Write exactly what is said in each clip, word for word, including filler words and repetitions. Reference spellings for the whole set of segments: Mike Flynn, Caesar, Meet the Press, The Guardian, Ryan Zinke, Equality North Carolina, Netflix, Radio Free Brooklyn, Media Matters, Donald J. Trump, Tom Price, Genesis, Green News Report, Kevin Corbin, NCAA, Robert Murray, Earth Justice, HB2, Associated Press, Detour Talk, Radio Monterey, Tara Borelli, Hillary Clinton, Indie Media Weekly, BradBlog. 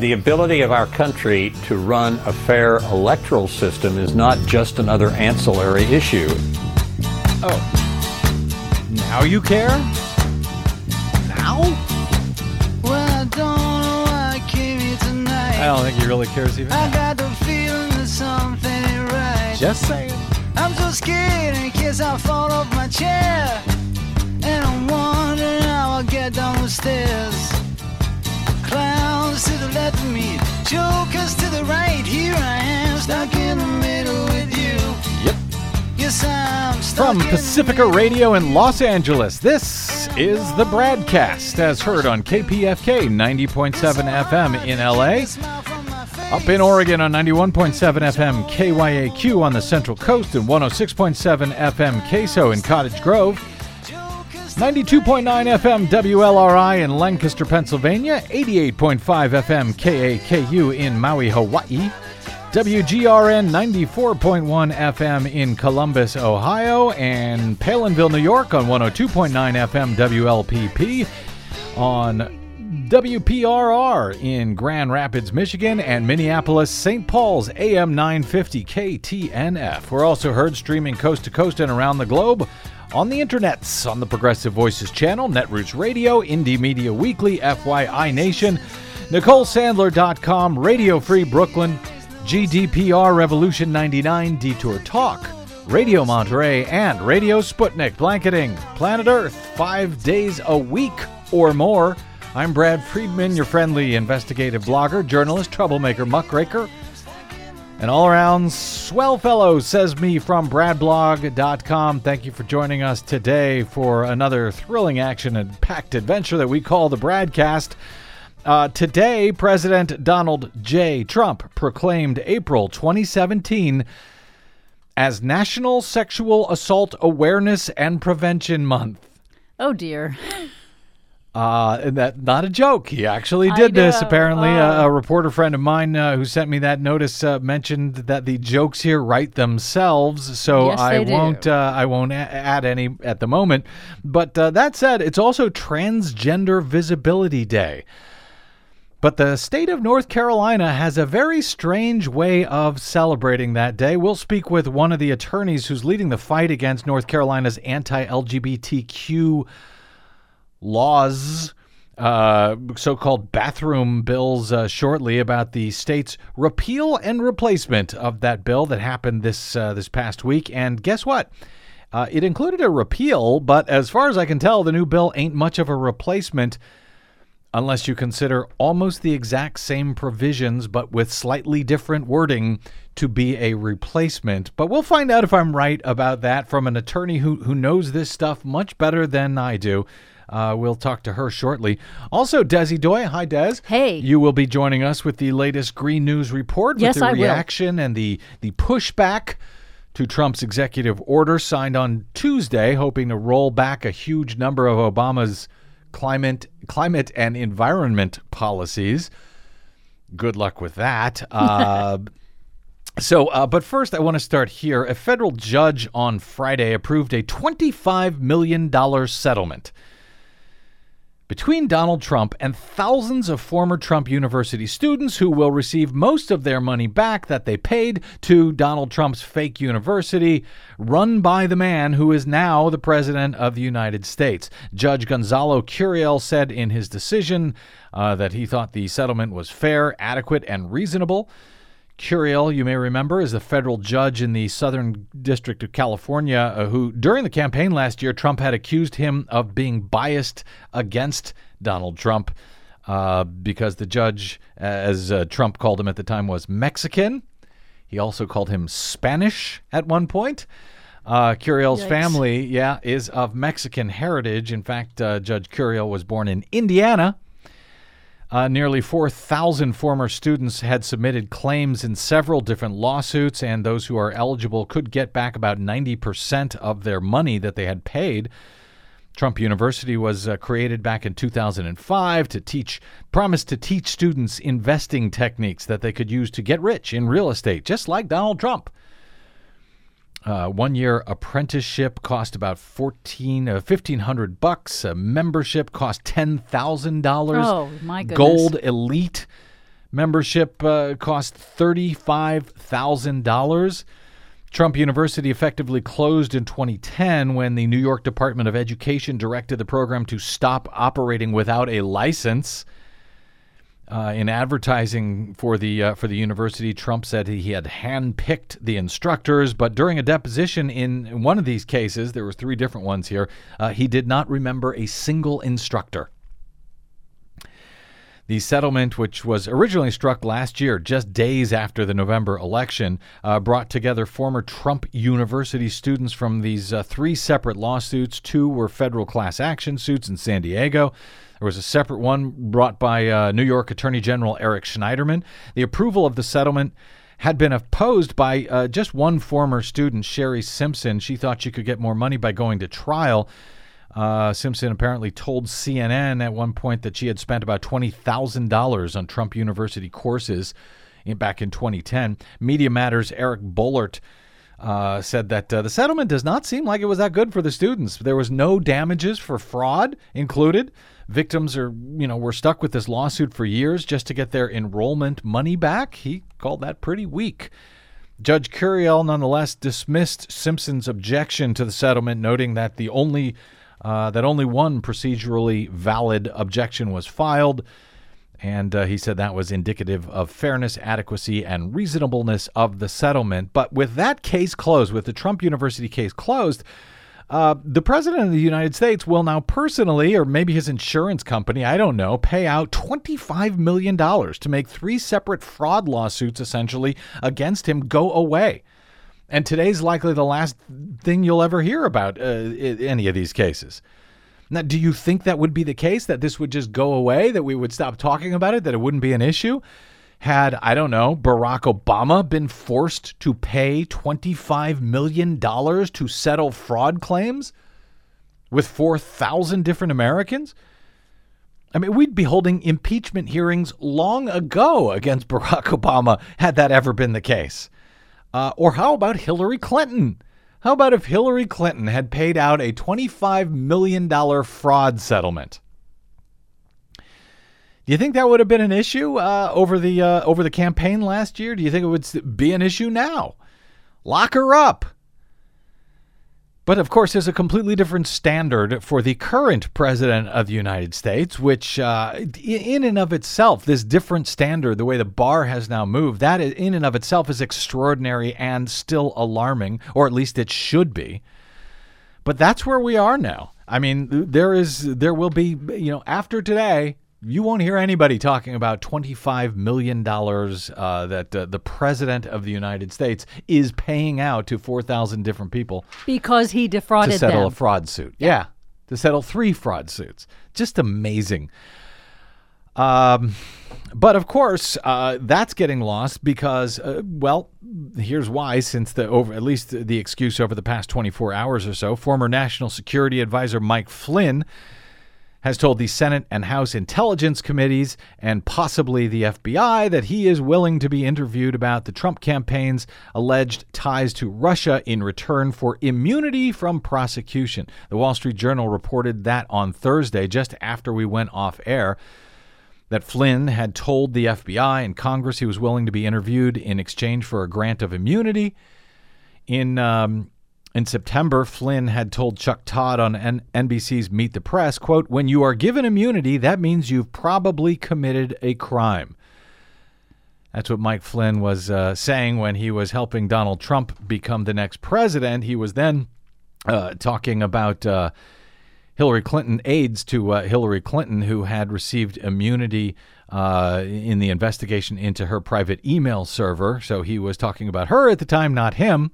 The ability of our country to run a fair electoral system is not just another ancillary issue. Oh, now you care? Now? Well, I don't know why I came here tonight. I don't think he really cares even. I got the feeling that something ain't right. Just saying. I'm so scared in case I fall off my chair. And I'm wondering how I'll get down the stairs. Clowns to the left of me, jokers to the right. Here I am, stuck in the middle with you. Yep. Yes, I'm stuck. From Pacifica Radio in Los Angeles, this is the Bradcast, as heard on K P F K ninety point seven F M in L A, up in Oregon on ninety-one point seven F M K Y A Q on the Central Coast, and one oh six point seven F M K S O in Cottage Grove. ninety-two point nine F M W L R I in Lancaster, Pennsylvania, eighty-eight point five F M K A K U in Maui, Hawaii, W G R N ninety-four point one F M in Columbus, Ohio, and Palinville, New York on one oh two point nine F M W L P P, on W P R R in Grand Rapids, Michigan, and Minneapolis, Saint Paul's A M nine fifty K T N F. We're also heard streaming coast to coast and around the globe on the internets, on the Progressive Voices Channel, Netroots Radio, Indie Media Weekly, F Y I Nation, Nicole Sandler dot com, Radio Free Brooklyn, G D P R Revolution ninety-nine, Detour Talk, Radio Monterey, and Radio Sputnik, blanketing planet Earth five days a week or more. I'm Brad Friedman, your friendly investigative blogger, journalist, troublemaker, muckraker, an all-around swell fellow, says me from Brad Blog dot com. Thank you for joining us today for another thrilling action and packed adventure that we call the Bradcast. Uh, today, President Donald J. Trump proclaimed April twenty seventeen as National Sexual Assault Awareness and Prevention Month. Oh, dear. Uh, and that not a joke. He actually did this. Apparently, uh, a reporter friend of mine uh, who sent me that notice uh, mentioned that the jokes here write themselves. So yes, I won't. Uh, I won't a- add any at the moment. But uh, that said, it's also Transgender Visibility Day. But the state of North Carolina has a very strange way of celebrating that day. We'll speak with one of the attorneys who's leading the fight against North Carolina's anti-L G B T Q laws, uh, so-called bathroom bills, uh, shortly about the state's repeal and replacement of that bill that happened this uh, this past week. And guess what? Uh, it included a repeal, but as far as I can tell, the new bill ain't much of a replacement unless you consider almost the exact same provisions, but with slightly different wording to be a replacement. But we'll find out if I'm right about that from an attorney who who knows this stuff much better than I do. Uh, we'll talk to her shortly. Also, Desi Doyen. Hi, Des. Hey. You will be joining us with the latest Green News Report with yes, the I reaction will. and the, the pushback to Trump's executive order signed on Tuesday, hoping to roll back a huge number of Obama's climate climate and environment policies. Good luck with that. Uh, so, uh, but first, I want to start here. A federal judge on Friday approved a twenty-five million dollars settlement between Donald Trump and thousands of former Trump University students who will receive most of their money back that they paid to Donald Trump's fake university, run by the man who is now the president of the United States. Judge Gonzalo Curiel said in his decision uh, that he thought the settlement was fair, adequate, and reasonable. Curiel, you may remember, is a federal judge in the Southern District of California uh, who, during the campaign last year, Trump had accused him of being biased against Donald Trump uh, because the judge, as uh, Trump called him at the time, was Mexican. He also called him Spanish at one point. Uh, Curiel's Yikes. family, yeah, is of Mexican heritage. In fact, uh, Judge Curiel was born in Indiana. Uh, nearly four thousand former students had submitted claims in several different lawsuits, and those who are eligible could get back about ninety percent of their money that they had paid. Trump University was uh, created back in two thousand five to teach, promised to teach students investing techniques that they could use to get rich in real estate, just like Donald Trump. Uh, one-year apprenticeship cost about fourteen, uh, fifteen hundred bucks. A membership cost ten thousand dollars. Oh my goodness! Gold Elite Membership uh, cost thirty-five thousand dollars. Trump University effectively closed in twenty ten when the New York Department of Education directed the program to stop operating without a license. Uh, in advertising for the uh, for the university, Trump said he had handpicked the instructors, but during a deposition in one of these cases, there were three different ones here, uh, he did not remember a single instructor. The settlement, which was originally struck last year, just days after the November election, uh, brought together former Trump University students from these uh, three separate lawsuits. Two were federal class action suits in San Diego. There was a separate one brought by uh, New York Attorney General Eric Schneiderman. The approval of the settlement had been opposed by uh, just one former student, Sherry Simpson. She thought she could get more money by going to trial. Uh, Simpson apparently told C N N at one point that she had spent about twenty thousand dollars on Trump University courses in, back in twenty ten. Media Matters' Eric Bollert uh, said that uh, the settlement does not seem like it was that good for the students. There was no damages for fraud included. Victims are, you know, were stuck with this lawsuit for years just to get their enrollment money back. He called that pretty weak. Judge Curiel, nonetheless, dismissed Simpson's objection to the settlement, noting that the only Uh, that only one procedurally valid objection was filed, and uh, he said that was indicative of fairness, adequacy, and reasonableness of the settlement. But with that case closed, with the Trump University case closed, uh, the president of the United States will now personally, or maybe his insurance company, I don't know, pay out twenty-five million dollars to make three separate fraud lawsuits, essentially, against him go away. And today's likely the last thing you'll ever hear about uh, any of these cases. Now, do you think that would be the case, that this would just go away, that we would stop talking about it, that it wouldn't be an issue? Had, I don't know, Barack Obama been forced to pay twenty-five million dollars to settle fraud claims with four thousand different Americans? I mean, we'd be holding impeachment hearings long ago against Barack Obama had that ever been the case. Uh, or how about Hillary Clinton? How about if Hillary Clinton had paid out a twenty-five million dollars fraud settlement? Do you think that would have been an issue uh, over the uh, over the campaign last year? Do you think it would be an issue now? Lock her up. But, of course, there's a completely different standard for the current president of the United States, which uh, in and of itself, this different standard, the way the bar has now moved, that in and of itself is extraordinary and still alarming, or at least it should be. But that's where we are now. I mean, there is, there will be, you know, after today, you won't hear anybody talking about twenty-five million dollars uh, that uh, the president of the United States is paying out to four thousand different people. Because he defrauded them. To settle them. A fraud suit. Yeah. yeah. To settle three fraud suits. Just amazing. Um, but, of course, uh, that's getting lost because, uh, well, here's why. Since the over at least the excuse over the past twenty-four hours or so, former National Security Advisor Mike Flynn has told the Senate and House Intelligence Committees and possibly the F B I that he is willing to be interviewed about the Trump campaign's alleged ties to Russia in return for immunity from prosecution. The Wall Street Journal reported that on Thursday, just after we went off air, that Flynn had told the F B I and Congress he was willing to be interviewed in exchange for a grant of immunity. In um In September, Flynn had told Chuck Todd on N B C's Meet the Press, quote, "When you are given immunity, that means you've probably committed a crime." That's what Mike Flynn was uh, saying when he was helping Donald Trump become the next president. He was then uh, talking about uh, Hillary Clinton, aides to uh, Hillary Clinton, who had received immunity uh, in the investigation into her private email server. So he was talking about her at the time, not him.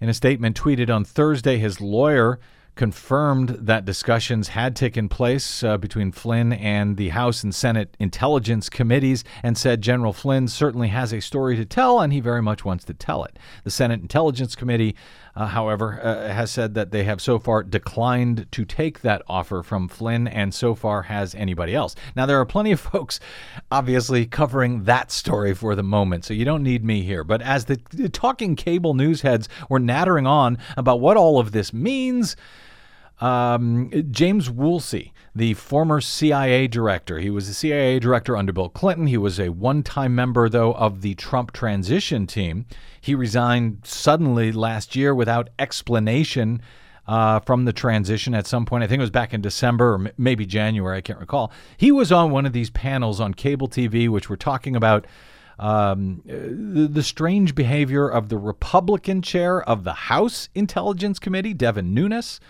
In a statement tweeted on Thursday, his lawyer confirmed that discussions had taken place uh, between Flynn and the House and Senate Intelligence Committees and said General Flynn certainly has a story to tell and he very much wants to tell it. The Senate Intelligence Committee, uh, however, uh, has said that they have so far declined to take that offer from Flynn, and so far has anybody else. Now, there are plenty of folks obviously covering that story for the moment, so you don't need me here. But as the, the talking cable news heads were nattering on about what all of this means, Um, James Woolsey, the former C I A director. He was the C I A director under Bill Clinton. He was a one-time member, though, of the Trump transition team. He resigned suddenly last year without explanation uh, from the transition at some point. I think it was back in December or maybe January. I can't recall. He was on one of these panels on cable T V, which were talking about Um, the, the strange behavior of the Republican chair of the House Intelligence Committee, Devin Nunes,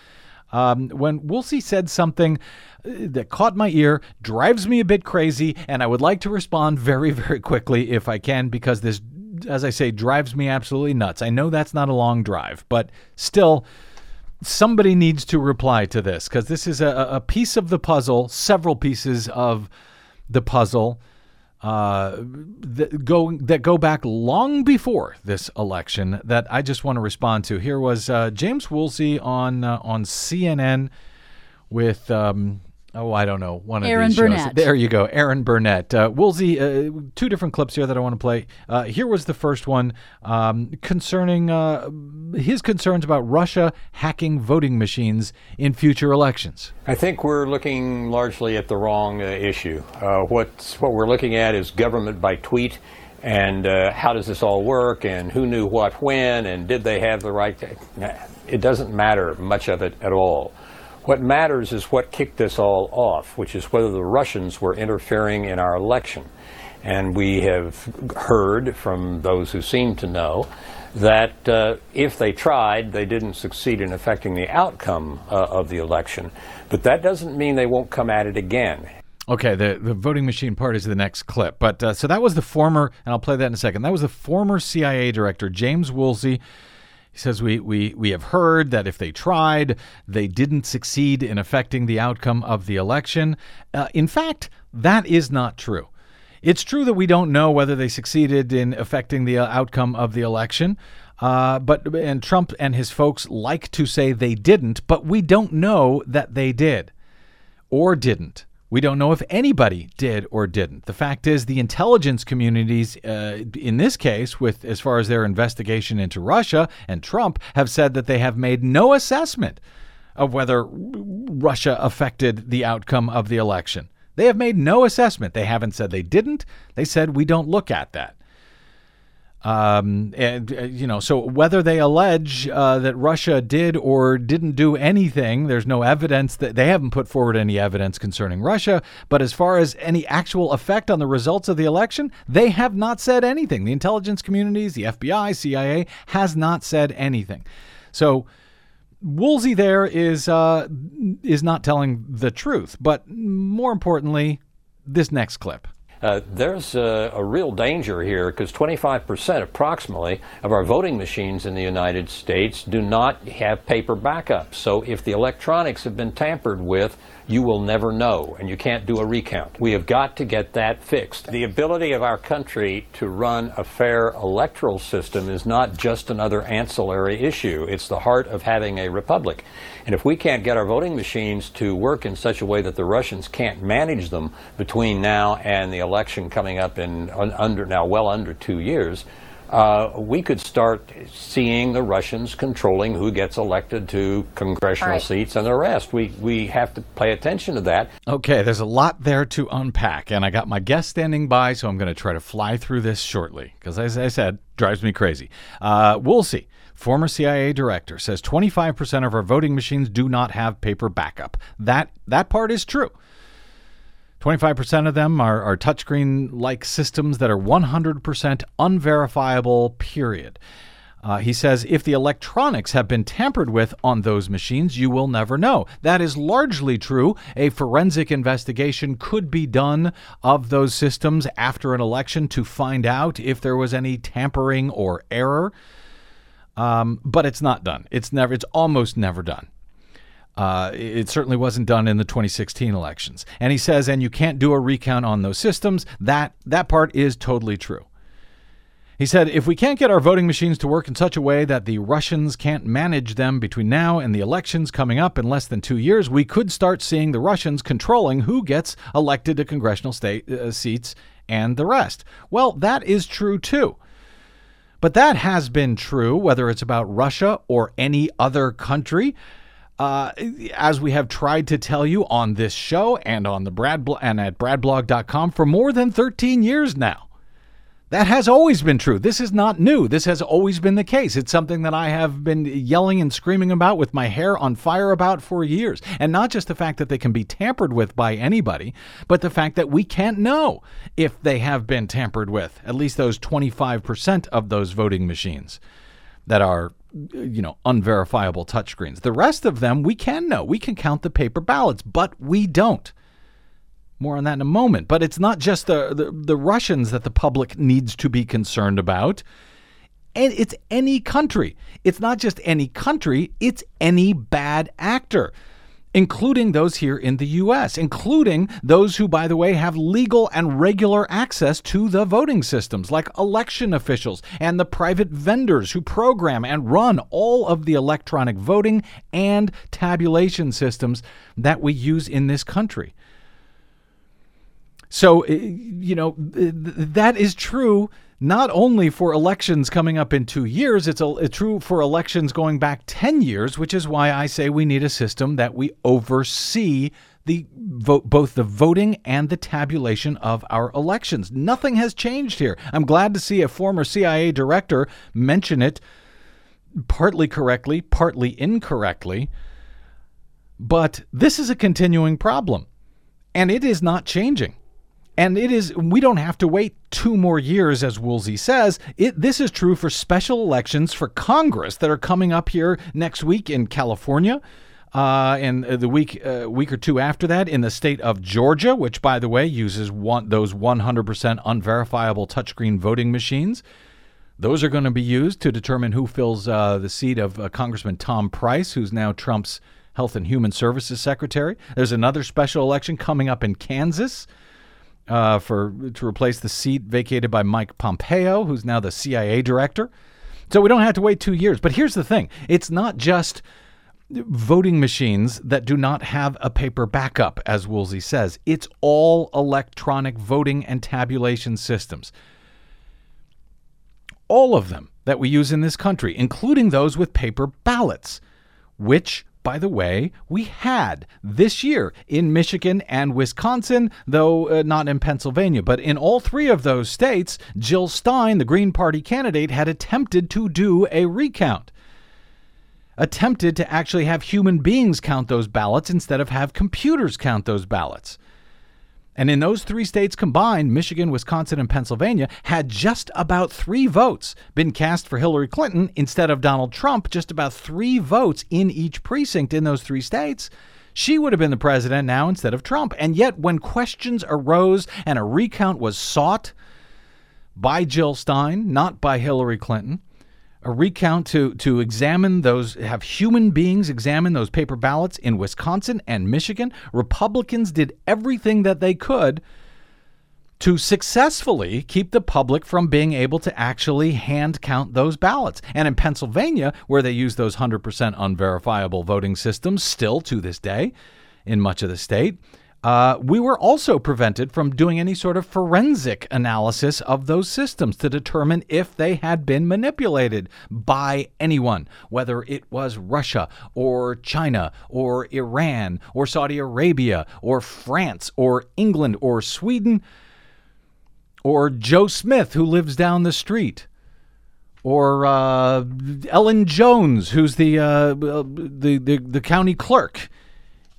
um, when Woolsey said something that caught my ear, drives me a bit crazy, and I would like to respond very, very quickly if I can, because this, as I say, drives me absolutely nuts. I know that's not a long drive, but still, somebody needs to reply to this, because this is a, a piece of the puzzle, several pieces of the puzzle, Uh, that go that go back long before this election that I just want to respond to. Here was uh, James Woolsey on uh, on C N N with um, oh I don't know one of Aaron these Burnett. Shows. There you go, Aaron Burnett. Uh, Woolsey, uh, two different clips here that I want to play. Uh, here was the first one um, concerning uh, his concerns about Russia hacking voting machines in future elections. I think we're looking largely at the wrong uh, issue. Uh, what's, what we're looking at is government by tweet, and uh, how does this all work, and who knew what when, and did they have the right to... It doesn't matter much of it at all. What matters is what kicked this all off, which is whether the Russians were interfering in our election. And we have heard from those who seem to know that uh, if they tried, they didn't succeed in affecting the outcome uh, of the election. But that doesn't mean they won't come at it again. Okay, the, the voting machine part is the next clip. But uh, so that was the former, and I'll play that in a second, that was the former C I A director, James Woolsey. He says, we, we, we have heard that if they tried, they didn't succeed in affecting the outcome of the election. Uh, in fact, that is not true. It's true that we don't know whether they succeeded in affecting the outcome of the election, uh, but and Trump and his folks like to say they didn't, but we don't know that they did or didn't. We don't know if anybody did or didn't. The fact is the intelligence communities, uh, in this case, with as far as their investigation into Russia and Trump, have said that they have made no assessment of whether Russia affected the outcome of the election. They have made no assessment. They haven't said they didn't. They said we don't look at that. Um, and, uh, you know, so whether they allege uh, that Russia did or didn't do anything, there's no evidence that they haven't put forward any evidence concerning Russia. But as far as any actual effect on the results of the election, they have not said anything. The intelligence communities, the F B I, C I A has not said anything. So Woolsey there is uh, is not telling the truth, but more importantly, this next clip. Uh, there's a, a real danger here because twenty-five percent approximately of our voting machines in the United States do not have paper backups. So if the electronics have been tampered with, you will never know, and you can't do a recount. We have got to get that fixed. The ability of our country to run a fair electoral system is not just another ancillary issue. It's the heart of having a republic. And if we can't get our voting machines to work in such a way that the Russians can't manage them between now and the election coming up in under now well under two years, Uh, we could start seeing the Russians controlling who gets elected to congressional right. seats and the rest. We we have to pay attention to that. Okay, there's a lot there to unpack, and I got my guest standing by, so I'm going to try to fly through this shortly because, as I said, drives me crazy. Uh, Woolsey, former C I A director, says twenty-five percent of our voting machines do not have paper backup. That that part is true. twenty-five percent of them are, are touchscreen-like systems that are one hundred percent unverifiable, period. Uh, he says, if the electronics have been tampered with on those machines, you will never know. That is largely true. A forensic investigation could be done of those systems after an election to find out if there was any tampering or error. Um, but it's not done. It's never. It's almost never done. Uh, it certainly wasn't done in the twenty sixteen elections. And he says, and you can't do a recount on those systems. That that part is totally true. He said, if we can't get our voting machines to work in such a way that the Russians can't manage them between now and the elections coming up in less than two years, we could start seeing the Russians controlling who gets elected to congressional state uh, seats and the rest. Well, that is true, too. But that has been true, whether it's about Russia or any other country. Uh, as we have tried to tell you on this show and on the Brad Bl- and at brad blog dot com for more than thirteen years now. That has always been true. This is not new. This has always been the case. It's something that I have been yelling and screaming about with my hair on fire about for years. And not just the fact that they can be tampered with by anybody, but the fact that we can't know if they have been tampered with, at least those twenty-five percent of those voting machines that are, you know, unverifiable touchscreens. The rest of them, we can know. We can count the paper ballots, but we don't. More on that in a moment. But it's not just the, the, the Russians that the public needs to be concerned about. And it's any country. It's not just any country. It's any bad actor, including those here in the U S, including those who, by the way, have legal and regular access to the voting systems, like election officials and the private vendors who program and run all of the electronic voting and tabulation systems that we use in this country. So, you know, that is true not only for elections coming up in two years, it's, a, it's true for elections going back ten years, which is why I say we need a system that we oversee the vote, both the voting and the tabulation of our elections. Nothing has changed here. I'm glad to see a former C I A director mention it partly correctly, partly incorrectly. But this is a continuing problem, and it is not changing. And it is, we don't have to wait two more years, as Woolsey says. It, this is true for special elections for Congress that are coming up here next week in California, uh, and the week uh, week or two after that in the state of Georgia, which, by the way, uses one, those one hundred percent unverifiable touchscreen voting machines. Those are going to be used to determine who fills uh, the seat of uh, Congressman Tom Price, who's now Trump's Health and Human Services Secretary. There's another special election coming up in Kansas. Uh, for to replace the seat vacated by Mike Pompeo, who's now the C I A director. So we don't have to wait two years. But here's the thing. It's not just voting machines that do not have a paper backup, as Woolsey says. It's all electronic voting and tabulation systems. All of them that we use in this country, including those with paper ballots, which, by the way, we had this year in Michigan and Wisconsin, though uh, not in Pennsylvania. But in all three of those states, Jill Stein, the Green Party candidate, had attempted to do a recount, attempted to actually have human beings count those ballots instead of have computers count those ballots. And in those three states combined, Michigan, Wisconsin, and Pennsylvania, had just about three votes been cast for Hillary Clinton instead of Donald Trump, just about three votes in each precinct in those three states, she would have been the president now instead of Trump. And yet when questions arose and a recount was sought by Jill Stein, not by Hillary Clinton, a recount to to examine those, have human beings examine those paper ballots in Wisconsin and Michigan, Republicans did everything that they could to successfully keep the public from being able to actually hand count those ballots. And in Pennsylvania, where they use those one hundred percent unverifiable voting systems still to this day in much of the state, Uh, we were also prevented from doing any sort of forensic analysis of those systems to determine if they had been manipulated by anyone, whether it was Russia or China or Iran or Saudi Arabia or France or England or Sweden or Joe Smith, who lives down the street, or uh, Ellen Jones, who's the, uh, the, the, the county clerk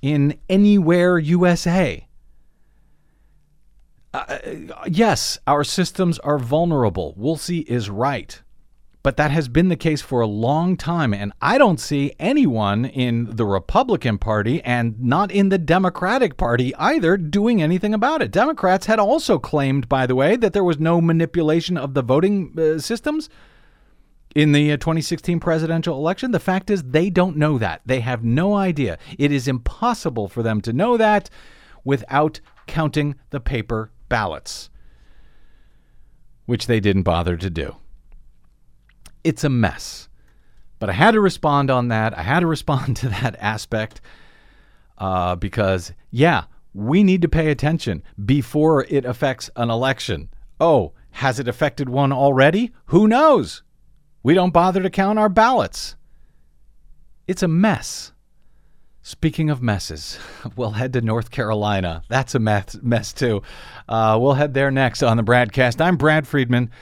in anywhere U S A. Uh, yes, our systems are vulnerable. Woolsey is right. But that has been the case for a long time. And I don't see anyone in the Republican Party and not in the Democratic Party either doing anything about it. Democrats had also claimed, by the way, that there was no manipulation of the voting uh, systems in the twenty sixteen presidential election. The fact is they don't know that. They have no idea. It is impossible for them to know that without counting the paper ballots, which they didn't bother to do. It's a mess. But I had to respond on that. I had to respond to that aspect uh, because, yeah, we need to pay attention before it affects an election. Oh, has it affected one already? Who knows? We don't bother to count our ballots. It's a mess. Speaking of messes, we'll head to North Carolina. That's a mess, mess too. Uh, we'll head there next on the Bradcast. I'm Brad Friedman.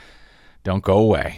Don't go away.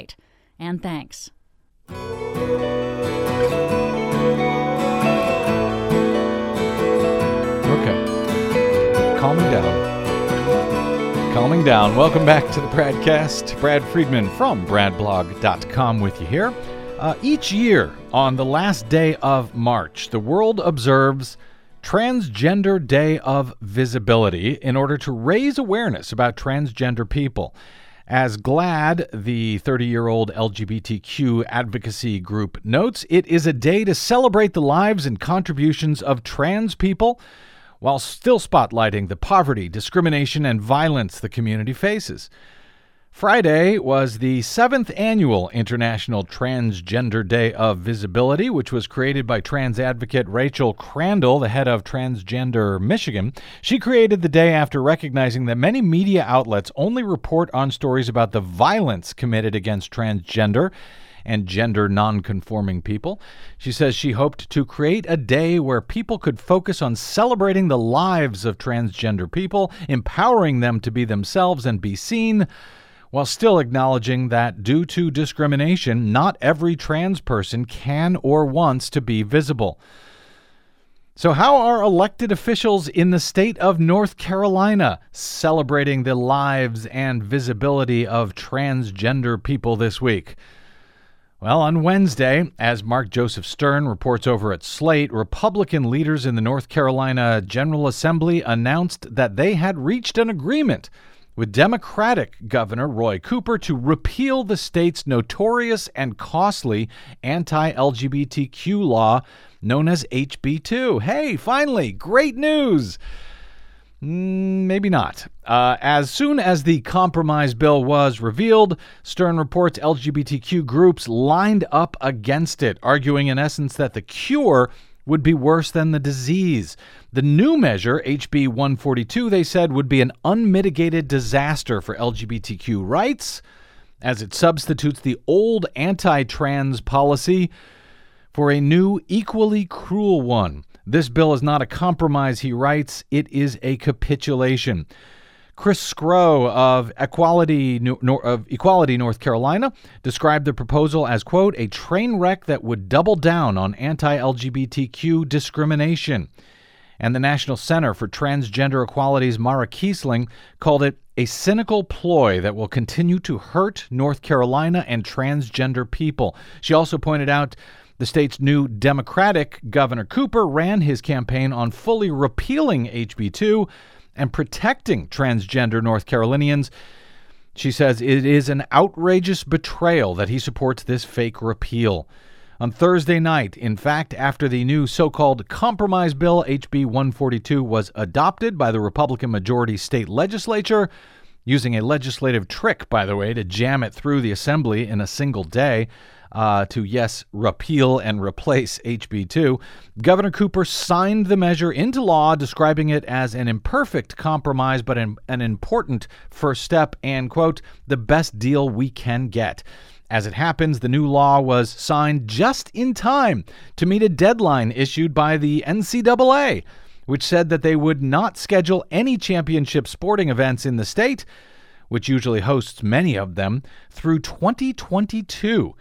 And thanks. Okay. Calming down. Calming down. Welcome back to the Bradcast. Brad Friedman from bradblog dot com with you here. Uh, each year on the last day of March, the world observes Transgender Day of Visibility in order to raise awareness about transgender people. As GLAAD, the thirty-year-old L G B T Q advocacy group, notes, it is a day to celebrate the lives and contributions of trans people while still spotlighting the poverty, discrimination, and violence the community faces. Friday was the seventh annual International Transgender Day of Visibility, which was created by trans advocate Rachel Crandall, the head of Transgender Michigan. She created the day after recognizing that many media outlets only report on stories about the violence committed against transgender and gender nonconforming people. She says she hoped to create a day where people could focus on celebrating the lives of transgender people, empowering them to be themselves and be seen, while still acknowledging that due to discrimination, not every trans person can or wants to be visible. So how are elected officials in the state of North Carolina celebrating the lives and visibility of transgender people this week? Well, on Wednesday, as Mark Joseph Stern reports over at Slate, Republican leaders in the North Carolina General Assembly announced that they had reached an agreement with Democratic Governor Roy Cooper to repeal the state's notorious and costly anti-L G B T Q law known as H B two. Hey, finally, great news! Mm, maybe not. Uh, as soon as the compromise bill was revealed, Stern reports L G B T Q groups lined up against it, arguing in essence that the cure would be worse than the disease. The new measure, H B one forty-two, they said would be an unmitigated disaster for L G B T Q rights, as it substitutes the old anti-trans policy for a new, equally cruel one. This bill is not a compromise, he writes. It is a capitulation. Chris Scrow of Equality, of Equality North Carolina described the proposal as, quote, a train wreck that would double down on anti-L G B T Q discrimination. And the National Center for Transgender Equality's Mara Kiesling called it a cynical ploy that will continue to hurt North Carolina and transgender people. She also pointed out the state's new Democratic Governor Cooper ran his campaign on fully repealing H B two and protecting transgender North Carolinians. She says it is an outrageous betrayal that he supports this fake repeal. On Thursday night, in fact, after the new so-called compromise bill, H B one forty-two, was adopted by the Republican majority state legislature, using a legislative trick, by the way, to jam it through the assembly in a single day uh, to, yes, repeal and replace H B two. Governor Cooper signed the measure into law, describing it as an imperfect compromise, but an, an important first step and, quote, the best deal we can get. As it happens, the new law was signed just in time to meet a deadline issued by the N C double A, which said that they would not schedule any championship sporting events in the state, which usually hosts many of them, through twenty twenty-two,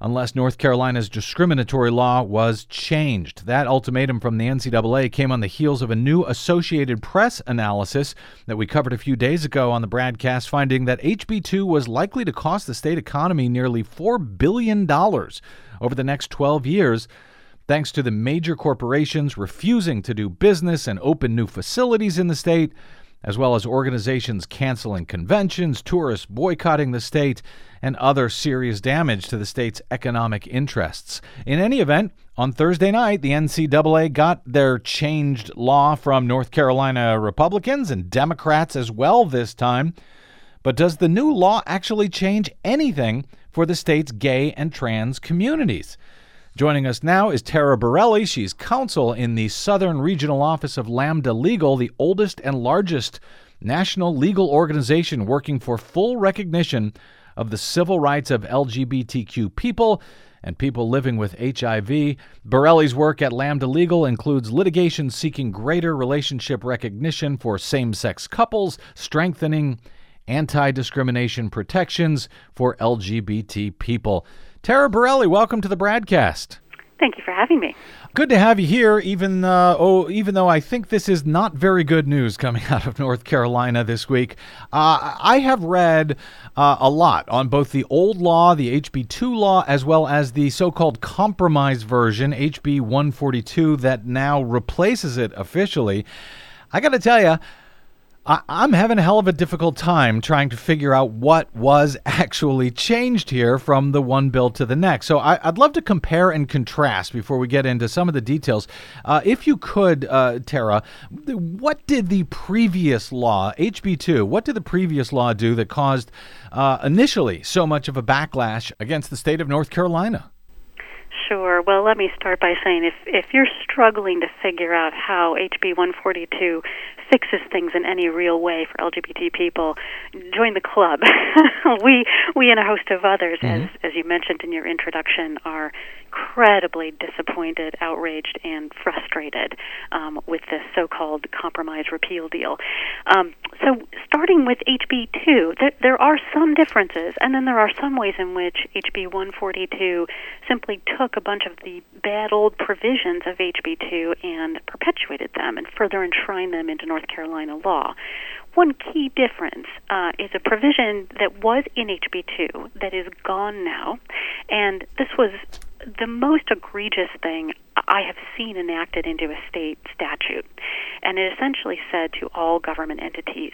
unless North Carolina's discriminatory law was changed. That ultimatum from the N C double A came on the heels of a new Associated Press analysis that we covered a few days ago on the Bradcast, finding that H B two was likely to cost the state economy nearly four billion dollars over the next twelve years, thanks to the major corporations refusing to do business and open new facilities in the state, as well as organizations canceling conventions, tourists boycotting the state, and other serious damage to the state's economic interests. In any event, on Thursday night, the N C double A got their changed law from North Carolina Republicans and Democrats as well this time. But does the new law actually change anything for the state's gay and trans communities? Joining us now is Tara Borelli. She's counsel in the Southern Regional Office of Lambda Legal, the oldest and largest national legal organization working for full recognition of the civil rights of L G B T Q people and people living with H I V. Borelli's work at Lambda Legal includes litigation seeking greater relationship recognition for same-sex couples, strengthening anti-discrimination protections for L G B T people. Tara Borelli, welcome to the Bradcast. Thank you for having me. Good to have you here, even, uh, oh, even though I think this is not very good news coming out of North Carolina this week. Uh, I have read uh, a lot on both the old law, the H B two law, as well as the so-called compromise version, H B one forty-two, that now replaces it officially. I got to tell you, I'm having a hell of a difficult time trying to figure out what was actually changed here from the one bill to the next. So I, I'd love to compare and contrast before we get into some of the details. Uh, if you could, uh, Tara, what did the previous law, H B two, what did the previous law do that caused uh, initially so much of a backlash against the state of North Carolina? Sure. Well, let me start by saying if, if you're struggling to figure out how H B one forty-two fixes things in any real way for L G B T people, join the club. we we and a host of others, mm-hmm. as, as you mentioned in your introduction, are incredibly disappointed, outraged, and frustrated um, with this so-called compromise repeal deal. Um, so starting with H B two, th- there are some differences, and then there are some ways in which H B one forty-two simply took a bunch of the bad old provisions of H B two and perpetuated them and further enshrined them into North Carolina law. One key difference uh, is a provision that was in H B two that is gone now, and this was the most egregious thing I have seen enacted into a state statute, and it essentially said to all government entities,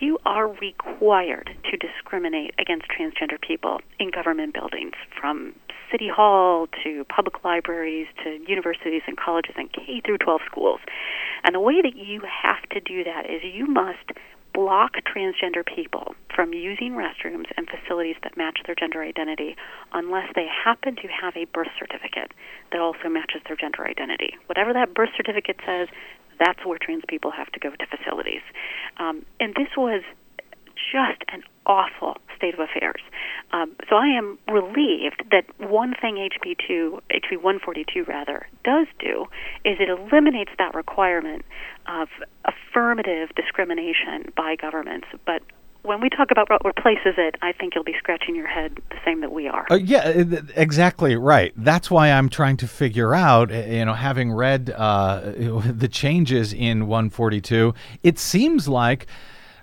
you are required to discriminate against transgender people in government buildings, from City Hall to public libraries to universities and colleges and K through twelve schools. And the way that you have to do that is you must block transgender people from using restrooms and facilities that match their gender identity unless they happen to have a birth certificate that also matches their gender identity. Whatever that birth certificate says, that's where trans people have to go to facilities. Um, and this was just an awful state of affairs. Um, so I am relieved that one thing H B two, H B one forty-two rather, does do is it eliminates that requirement of affirmative discrimination by governments. But when we talk about what replaces it, I think you'll be scratching your head the same that we are. Uh, yeah, exactly right. That's why I'm trying to figure out, you know, having read uh, the changes in one forty-two, it seems like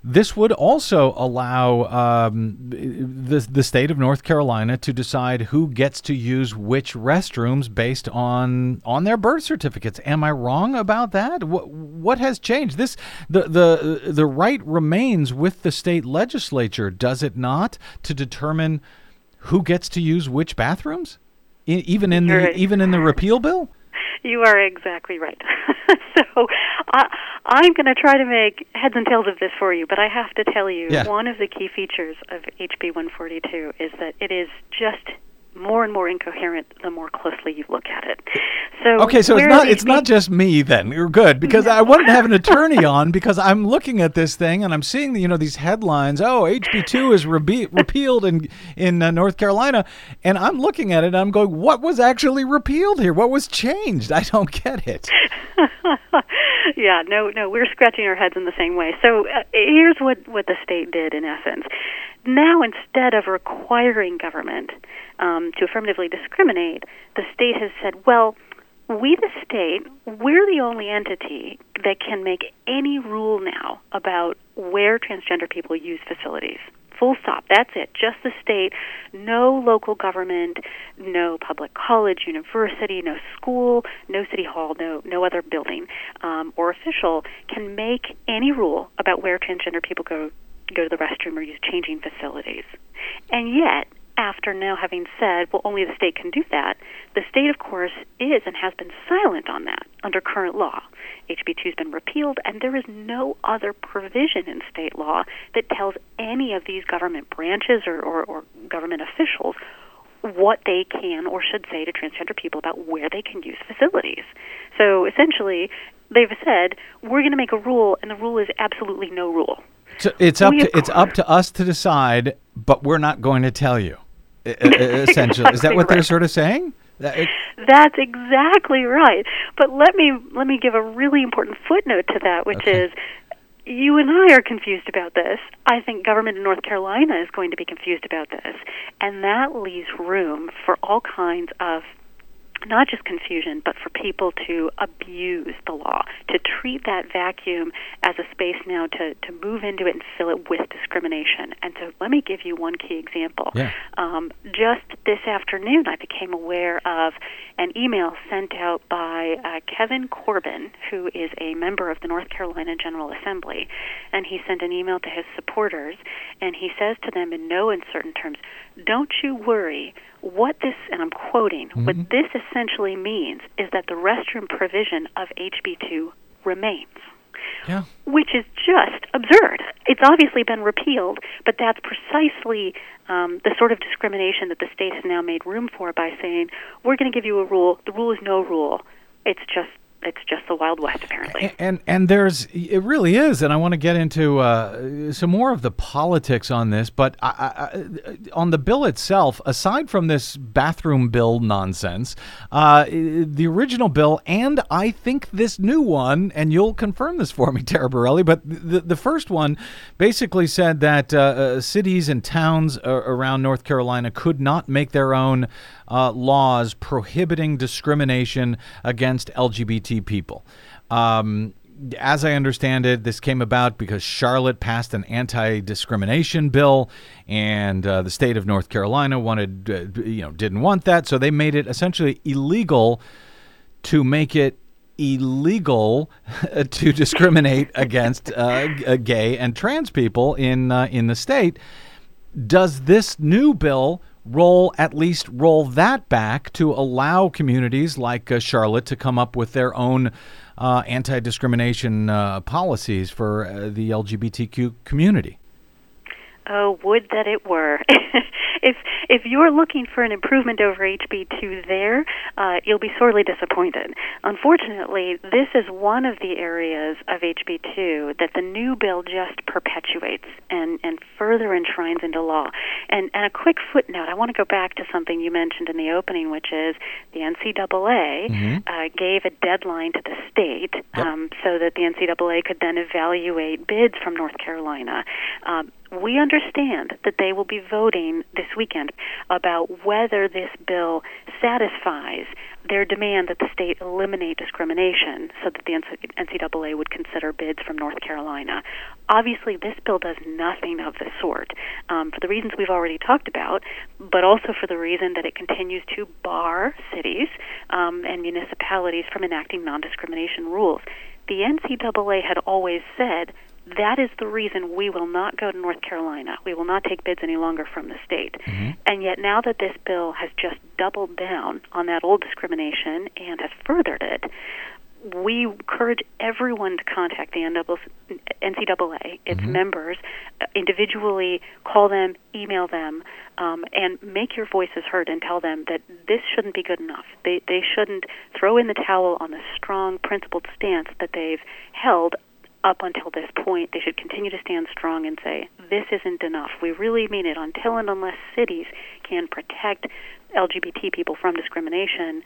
this would also allow um, the, the state of North Carolina to decide who gets to use which restrooms based on on their birth certificates. Am I wrong about that? What, what has changed? This the, the the right remains with the state legislature, does it not, to determine who gets to use which bathrooms, I, even in the, even in the repeal bill? You are exactly right. so uh, I'm going to try to make heads and tails of this for you, but I have to tell you, yeah. One of the key features of H B one forty-two is that it is just more and more incoherent the more closely you look at it. So okay, so it's not it's not just me then. You're good, because no. I wanted to have an attorney on because I'm looking at this thing and I'm seeing the, you know these headlines. Oh, H B two is re- repealed in in uh, North Carolina, and I'm looking at it and I'm going, what was actually repealed here? What was changed? I don't get it. yeah, no, no, we're scratching our heads in the same way. So uh, here's what what the state did in essence. Now, instead of requiring government um, to affirmatively discriminate, the state has said, well, we the state, we're the only entity that can make any rule now about where transgender people use facilities. Full stop. That's it. Just the state. No local government, no public college, university, no school, no city hall, no no other building um, or official can make any rule about about where transgender people go go to the restroom or use changing facilities. And yet, after now having said, well, only the state can do that, the state, of course, is and has been silent on that under current law. H B two has been repealed, and there is no other provision in state law that tells any of these government branches or, or, or government officials what they can or should say to transgender people about where they can use facilities. So essentially, they've said, we're going to make a rule, and the rule is absolutely no rule. So it's up we, to, it's up to us to decide, but we're not going to tell you, essentially. Exactly. Is that what right. they're sort of saying? That it- That's exactly right. But let me let me give a really important footnote to that, which okay. is you and I are confused about this. I think government in North Carolina is going to be confused about this. And that leaves room for all kinds of not just confusion, but for people to abuse the law, to treat that vacuum as a space now to, to move into it and fill it with discrimination. And so let me give you one key example. Yeah. Um, just this afternoon, I became aware of an email sent out by uh, Kevin Corbin, who is a member of the North Carolina General Assembly. And he sent an email to his supporters, and he says to them in no uncertain terms, don't you worry. What this, and I'm quoting, mm-hmm. what this essentially means is that the restroom provision of H B two remains, yeah. which is just absurd. It's obviously been repealed, but that's precisely um, the sort of discrimination that the state has now made room for by saying, we're going to give you a rule, the rule is no rule, it's just It's just the Wild West, apparently. And, and and there's, it really is, and I want to get into uh, some more of the politics on this, but I, I, on the bill itself, aside from this bathroom bill nonsense, uh, the original bill, and I think this new one, and you'll confirm this for me, Tara Borelli, but the, the first one basically said that uh, uh, cities and towns uh, around North Carolina could not make their own uh, laws prohibiting discrimination against L G B T people. Um, as I understand it, this came about because Charlotte passed an anti-discrimination bill, and uh, the state of North Carolina wanted, uh, you know, didn't want that, so they made it essentially illegal to make it illegal to discriminate against uh, gay and trans people in uh, in the state. Does this new bill roll at least roll that back to allow communities like uh, Charlotte to come up with their own uh, anti-discrimination uh, policies for uh, the L G B T Q community? Oh, would that it were. If if you're looking for an improvement over H B two there, uh, you'll be sorely disappointed. Unfortunately, this is one of the areas of H B two that the new bill just perpetuates and, and further enshrines into law. And, and a quick footnote, I want to go back to something you mentioned in the opening, which is the N C double A mm-hmm. uh, gave a deadline to the state yep. um, so that the N C double A could then evaluate bids from North Carolina. Um, We understand that they will be voting this weekend about whether this bill satisfies their demand that the state eliminate discrimination so that the N C double A would consider bids from North Carolina. Obviously, this bill does nothing of the sort um, for the reasons we've already talked about, but also for the reason that it continues to bar cities um, and municipalities from enacting non-discrimination rules. The N C double A had always said, that is the reason we will not go to North Carolina. We will not take bids any longer from the state. Mm-hmm. And yet now that this bill has just doubled down on that old discrimination and has furthered it, we encourage everyone to contact the N C double A, its mm-hmm. members, individually, call them, email them, um, and make your voices heard and tell them that this shouldn't be good enough. They, they shouldn't throw in the towel on the strong, principled stance that they've held up until this point. They should continue to stand strong and say, this isn't enough. We really mean it. Until and unless cities can protect L G B T people from discrimination,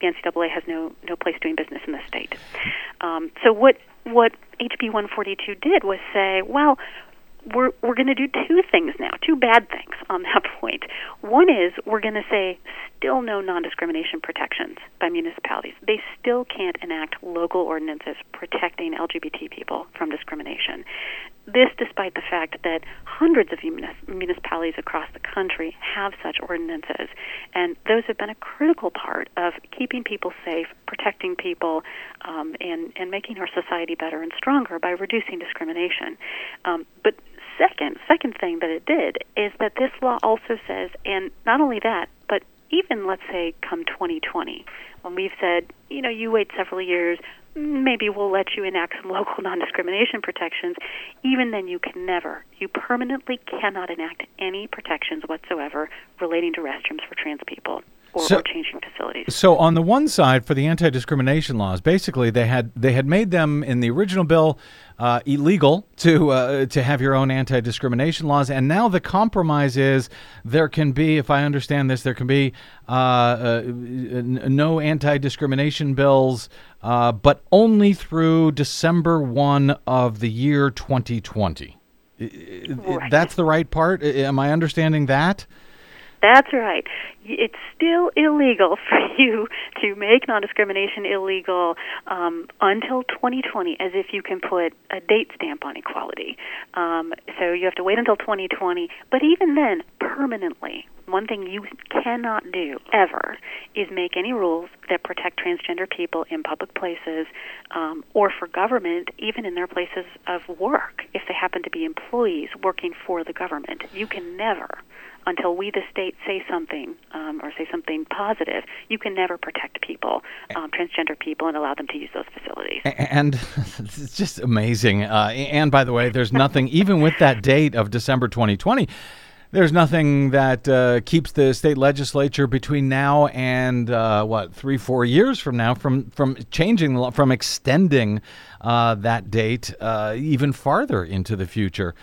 the N C double A has no, no place doing business in the state. Um, so what what H B one forty-two did was say, well, we're we're going to do two things now, two bad things on that point. One is we're going to say still no non-discrimination protections by municipalities. They still can't enact local ordinances protecting L G B T people from discrimination. This despite the fact that hundreds of municipalities across the country have such ordinances, and those have been a critical part of keeping people safe, protecting people, um, and, and making our society better and stronger by reducing discrimination. Um, but second, second thing that it did is that this law also says, and not only that, but even, let's say, come twenty twenty, when we've said, you know, you wait several years, maybe we'll let you enact some local non-discrimination protections. Even then, you can never, you permanently cannot enact any protections whatsoever relating to restrooms for trans people or, so, or changing facilities. So on the one side, for the anti-discrimination laws, basically they had they had made them in the original bill uh, illegal to uh, to have your own anti-discrimination laws, and now the compromise is there can be, if I understand this, there can be uh, uh, no anti-discrimination bills, uh, but only through December first of the year twenty twenty. Right. That's the right part? Am I understanding that? That's right. It's still illegal for you to make non-discrimination illegal um, until twenty twenty, as if you can put a date stamp on equality. Um, so you have to wait until twenty twenty, but even then, permanently. One thing you cannot do ever is make any rules that protect transgender people in public places um, or for government, even in their places of work, if they happen to be employees working for the government. You can never, until we, the state, say something um, or say something positive, you can never protect people, um, transgender people, and allow them to use those facilities. And it's just amazing. Uh, and by the way, there's nothing, even with that date of December twenty twenty, there's nothing that uh, keeps the state legislature between now and, uh, what, three, four years from now from, from changing the law, from extending uh, that date uh, even farther into the future.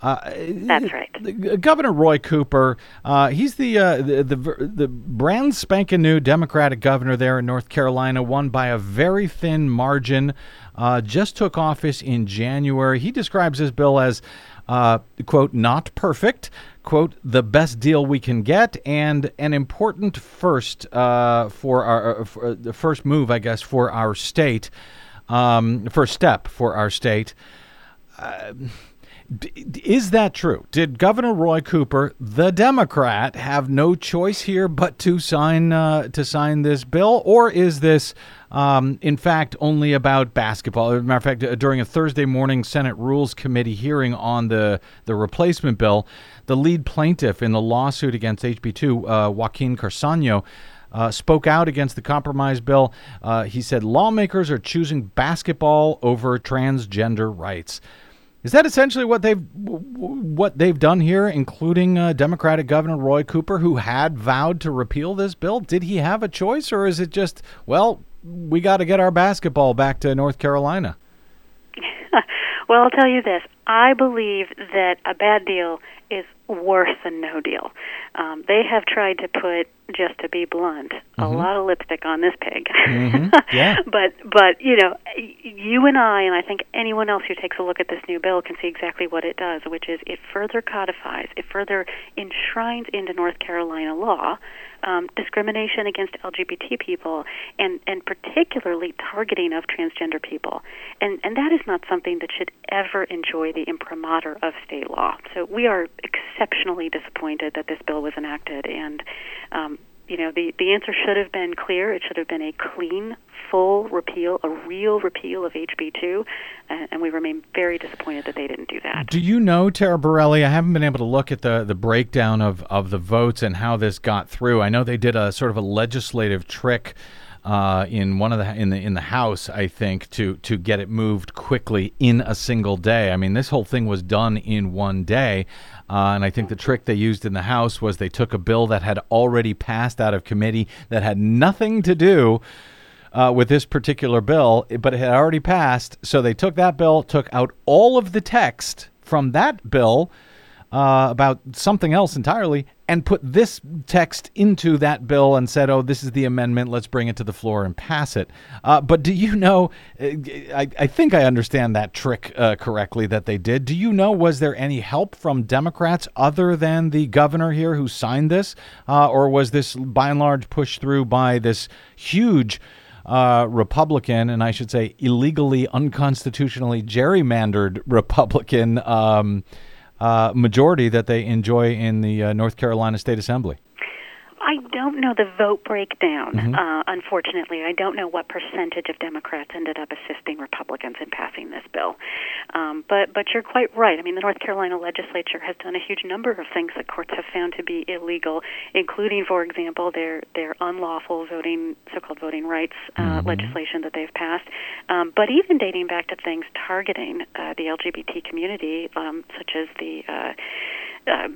Uh, That's right. Governor Roy Cooper, uh, he's the, uh, the the the brand spanking new Democratic governor there in North Carolina, won by a very thin margin, uh, just took office in January. He describes his bill as, uh, quote, not perfect, quote, the best deal we can get, and an important first uh, for our for the first move, I guess, for our state, um, first step for our state. Uh, Is that true? Did Governor Roy Cooper, the Democrat, have no choice here but to sign uh, to sign this bill? Or is this, um, in fact, only about basketball? As a matter of fact, during a Thursday morning Senate Rules Committee hearing on the, the replacement bill, the lead plaintiff in the lawsuit against H B two, uh, Joaquin Carcano, Uh, spoke out against the compromise bill. Uh, he said lawmakers are choosing basketball over transgender rights. Is that essentially what they've what they've done here, including uh, Democratic Governor Roy Cooper, who had vowed to repeal this bill? Did he have a choice, or is it just, well, we got to get our basketball back to North Carolina? Well, I'll tell you this. I believe that a bad deal is worse than no deal. Um, they have tried to put, just to be blunt, mm-hmm. a lot of lipstick on this pig. Mm-hmm. Yeah. but, but you know, you and I, and I think anyone else who takes a look at this new bill can see exactly what it does, which is it further codifies, it further enshrines into North Carolina law um, discrimination against L G B T people, and, and particularly targeting of transgender people. And, and that is not something that should ever enjoy the imprimatur of state law. So we are exceptionally disappointed that this bill was enacted, and um, you know the, the answer should have been clear. It should have been a clean, full repeal, a real repeal of H B two, and, and we remain very disappointed that they didn't do that. Do you know, Tara Borelli, I haven't been able to look at the, the breakdown of, of the votes and how this got through. I know they did a sort of a legislative trick Uh, in one of the in the in the House, I think, to to get it moved quickly in a single day. I mean, this whole thing was done in one day, uh, and I think the trick they used in the House was they took a bill that had already passed out of committee that had nothing to do uh, with this particular bill, but it had already passed. So they took that bill, took out all of the text from that bill uh, about something else entirely, and put this text into that bill and said, oh, this is the amendment. Let's bring it to the floor and pass it. Uh, but do you know, I, I think I understand that trick uh, correctly that they did. Do you know, was there any help from Democrats other than the governor here who signed this? Uh, or was this by and large pushed through by this huge uh, Republican, and I should say illegally, unconstitutionally gerrymandered Republican um, uh, majority that they enjoy in the uh, North Carolina State Assembly? I don't know the vote breakdown, mm-hmm. uh, unfortunately. I don't know what percentage of Democrats ended up assisting Republicans in passing this bill. Um, but, but you're quite right. I mean, the North Carolina legislature has done a huge number of things that courts have found to be illegal, including, for example, their, their unlawful voting, so-called voting rights uh, mm-hmm. legislation that they've passed. Um, but even dating back to things targeting uh, the L G B T community, um, such as the... Uh, uh,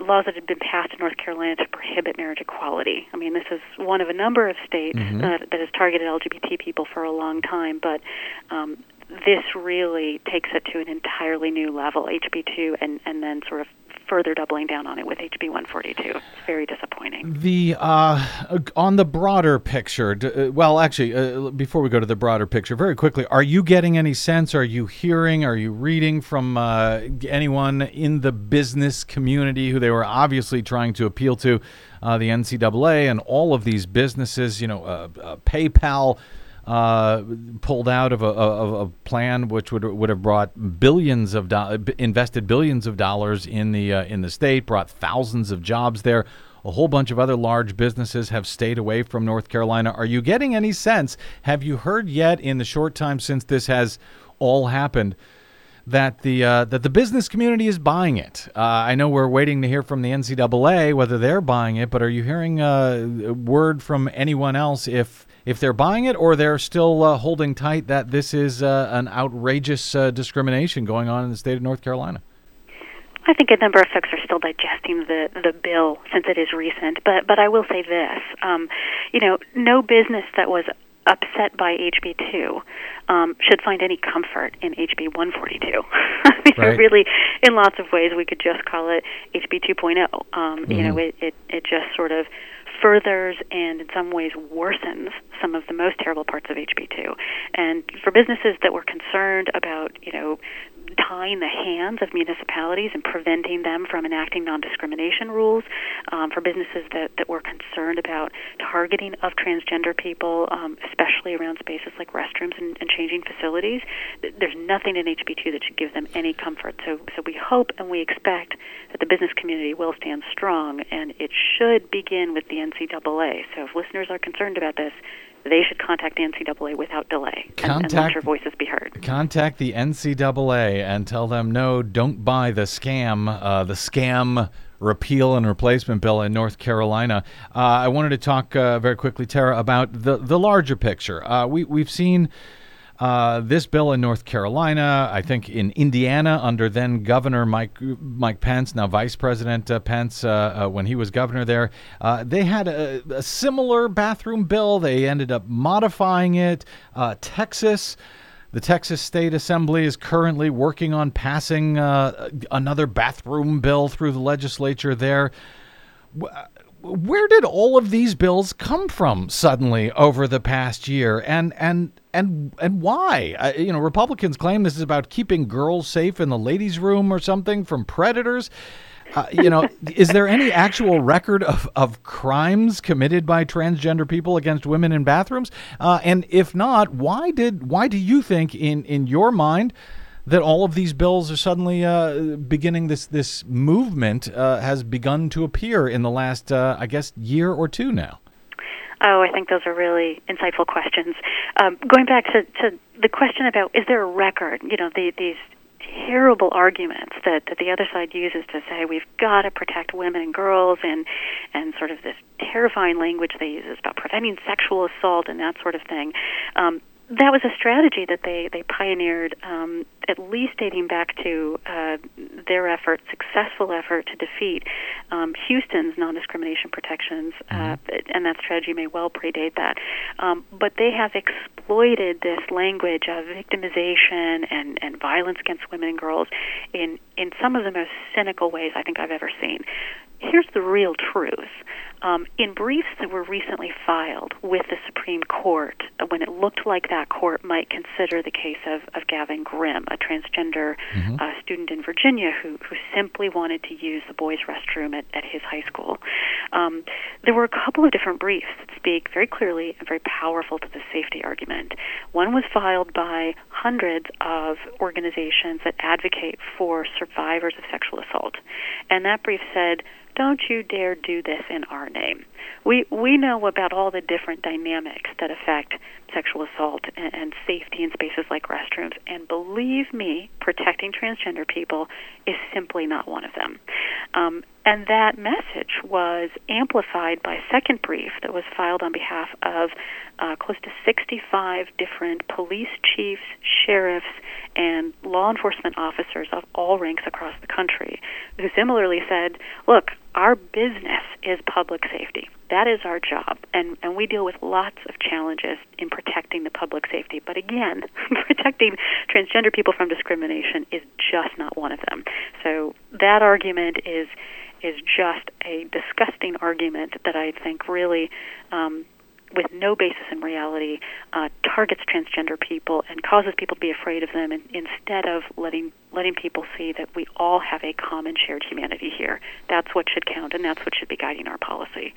laws that had been passed in North Carolina to prohibit marriage equality. I mean, this is one of a number of states mm-hmm. uh, that has targeted L G B T people for a long time, but um, this really takes it to an entirely new level, H B two, and, and then sort of further doubling down on it with H B one forty-two. It's very disappointing. The uh, on the broader picture, well, actually, uh, before we go to the broader picture, very quickly, are you getting any sense, are you hearing, are you reading from uh, anyone in the business community who they were obviously trying to appeal to, uh, the N C double A and all of these businesses, you know, uh, uh, PayPal, Uh, pulled out of a, of a plan which would would have brought billions of do- invested billions of dollars in the uh, in the state, brought thousands of jobs there. A whole bunch of other large businesses have stayed away from North Carolina. Are you getting any sense? Have you heard yet in the short time since this has all happened that the uh, that the business community is buying it? Uh, I know we're waiting to hear from the N C double A whether they're buying it, but are you hearing uh, word from anyone else if if they're buying it, or they're still uh, holding tight that this is uh, an outrageous uh, discrimination going on in the state of North Carolina? I think a number of folks are still digesting the, the bill since it is recent, but but I will say this. Um, you know, no business that was upset by H B two um, should find any comfort in H B one forty-two. I mean, right. Really, in lots of ways, we could just call it H B two point oh. Um, mm-hmm. You know, it, it, it just sort of furthers and in some ways worsens some of the most terrible parts of H B two. And for businesses that were concerned about, you know, tying the hands of municipalities and preventing them from enacting non-discrimination rules, um, for businesses that, that were concerned about targeting of transgender people, um, especially around spaces like restrooms and, and changing facilities, there's nothing in H B two that should give them any comfort. So, so we hope and we expect that the business community will stand strong, and it should begin with the N C double A. So if listeners are concerned about this, they should contact the N C double A without delay contact, and let your voices be heard. Contact the N C double A and tell them, no, don't buy the scam, uh, the scam repeal and replacement bill in North Carolina. Uh, I wanted to talk uh, very quickly, Tara, about the, the larger picture. Uh, we, we've seen uh, this bill in North Carolina, I think in Indiana, under then Governor Mike Mike Pence, now Vice President uh, Pence, uh, uh, when he was governor there, uh, they had a, a similar bathroom bill. They ended up modifying it. Uh, Texas, the Texas State Assembly is currently working on passing uh, another bathroom bill through the legislature there. W- Where did all of these bills come from suddenly over the past year, and and and and why? Uh, you know, Republicans claim this is about keeping girls safe in the ladies' room or something from predators. Uh, you know, is there any actual record of, of crimes committed by transgender people against women in bathrooms? Uh, and if not, why did why do you think, in in your mind, that all of these bills are suddenly uh, beginning, this this movement uh, has begun to appear in the last, uh, I guess, year or two now? Oh, I think those are really insightful questions. Um, going back to, to the question about, is there a record, you know, the, these terrible arguments that, that the other side uses to say we've got to protect women and girls, and and sort of this terrifying language they use is about preventing sexual assault and that sort of thing. Um, That was a strategy that they, they pioneered, um, at least dating back to uh, their effort, successful effort, to defeat um, Houston's non-discrimination protections, uh, mm-hmm. and that strategy may well predate that. Um, but they have exploited this language of victimization and, and violence against women and girls in, in some of the most cynical ways I think I've ever seen. here's the real truth. Um, in briefs that were recently filed with the Supreme Court, when it looked like that court might consider the case of, of Gavin Grimm, a transgender mm-hmm. uh, student in Virginia who, who simply wanted to use the boys' restroom at, at his high school, um, there were a couple of different briefs that speak very clearly and very powerful to the safety argument. One was filed by hundreds of organizations that advocate for survivors of sexual assault, and that brief said, don't you dare do this in our name. We we know about all the different dynamics that affect sexual assault and, and safety in spaces like restrooms, and believe me, protecting transgender people is simply not one of them. Um, and that message was amplified by a second brief that was filed on behalf of uh, close to sixty-five different police chiefs, sheriffs, and law enforcement officers of all ranks across the country, who similarly said, look, our business is public safety. That is our job, and, and we deal with lots of challenges in protecting the public safety. But again, protecting transgender people from discrimination is just not one of them. So that argument is is just a disgusting argument that I think really, um, with no basis in reality, uh, targets transgender people and causes people to be afraid of them, and instead of letting letting people see that we all have a common shared humanity here. That's what should count, and that's what should be guiding our policy.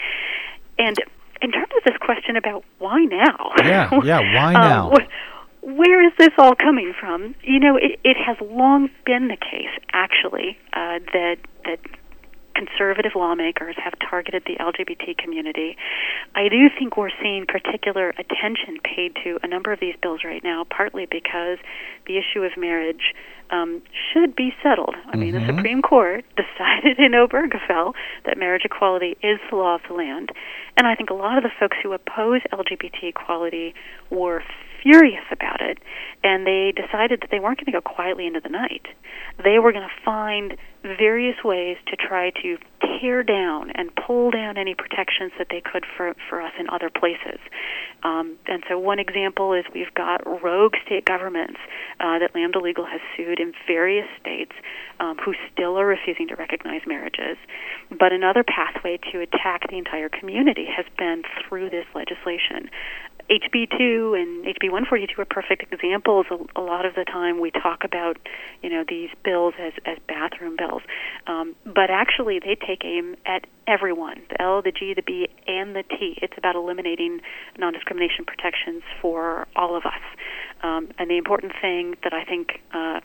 And in terms of this question about why now? Yeah, yeah, why now? um, where is this all coming from? You know, it, it has long been the case, actually, uh, that that... conservative lawmakers have targeted the L G B T community. I do think we're seeing particular attention paid to a number of these bills right now, partly because the issue of marriage um, should be settled. I mm-hmm. mean, the Supreme Court decided in Obergefell that marriage equality is the law of the land, and I think a lot of the folks who oppose L G B T equality were furious about it, and they decided that they weren't going to go quietly into the night. They were going to find various ways to try to tear down and pull down any protections that they could for, for us in other places. Um, and so one example is we've got rogue state governments uh, that Lambda Legal has sued in various states um, who still are refusing to recognize marriages. But another pathway to attack the entire community has been through this legislation. H B two and H B one forty-two are perfect examples. A lot of the time we talk about, you know, these bills as, as bathroom bills, um, but actually they take aim at everyone, the L, the G, the B, and the T. It's about eliminating non-discrimination protections for all of us. Um, and the important thing that I think uh,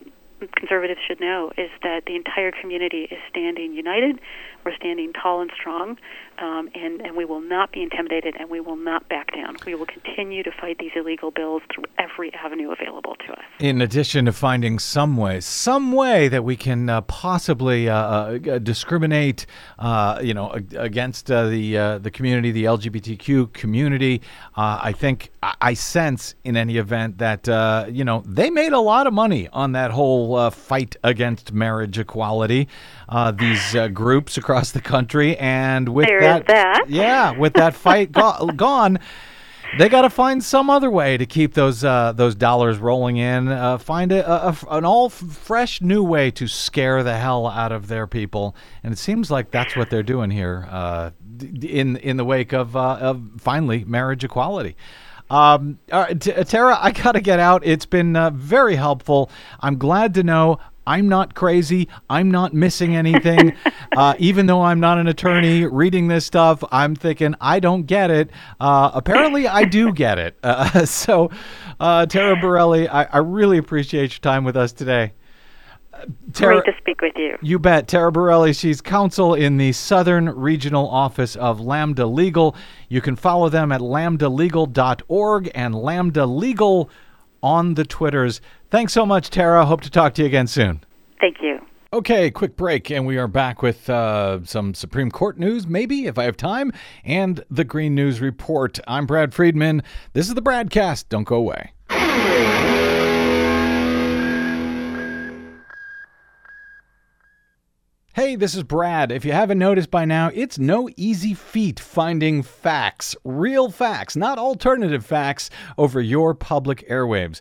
conservatives should know is that the entire community is standing united. We're standing tall and strong, um, and, and we will not be intimidated, and we will not back down. We will continue to fight these illegal bills through every avenue available to us. In addition to finding some way, some way that we can uh, possibly uh, uh, discriminate, uh, you know, against uh, the uh, the community, the L G B T Q community, uh, I think I sense in any event that, uh, you know, they made a lot of money on that whole uh, fight against marriage equality. Uh, these uh, groups across Across the country, and with that, that, yeah, with that fight go- gone, they got to find some other way to keep those uh, those dollars rolling in. Uh, find a, a, a, an all fresh new way to scare the hell out of their people, and it seems like that's what they're doing here uh, in in the wake of uh, of finally marriage equality. Um, uh, t- Tara, I got to get out. It's been uh, very helpful. I'm glad to know I'm not crazy. I'm not missing anything. uh, even though I'm not an attorney reading this stuff, I'm thinking I don't get it. Uh, apparently, I do get it. Uh, so, uh, Tara Borelli, I, I really appreciate your time with us today. Uh, Tara, great to speak with you. You bet. Tara Borelli, she's counsel in the Southern Regional Office of Lambda Legal. You can follow them at lambda legal dot org and Lambda Legal on the Twitters. Thanks so much, Tara. Hope to talk to you again soon. Thank you. Okay, quick break, and we are back with uh, some Supreme Court news, maybe, if I have time, and the Green News Report. I'm Brad Friedman. This is the Bradcast. Don't go away. Hey, this is Brad. If you haven't noticed by now, it's no easy feat finding facts, real facts, not alternative facts, over your public airwaves.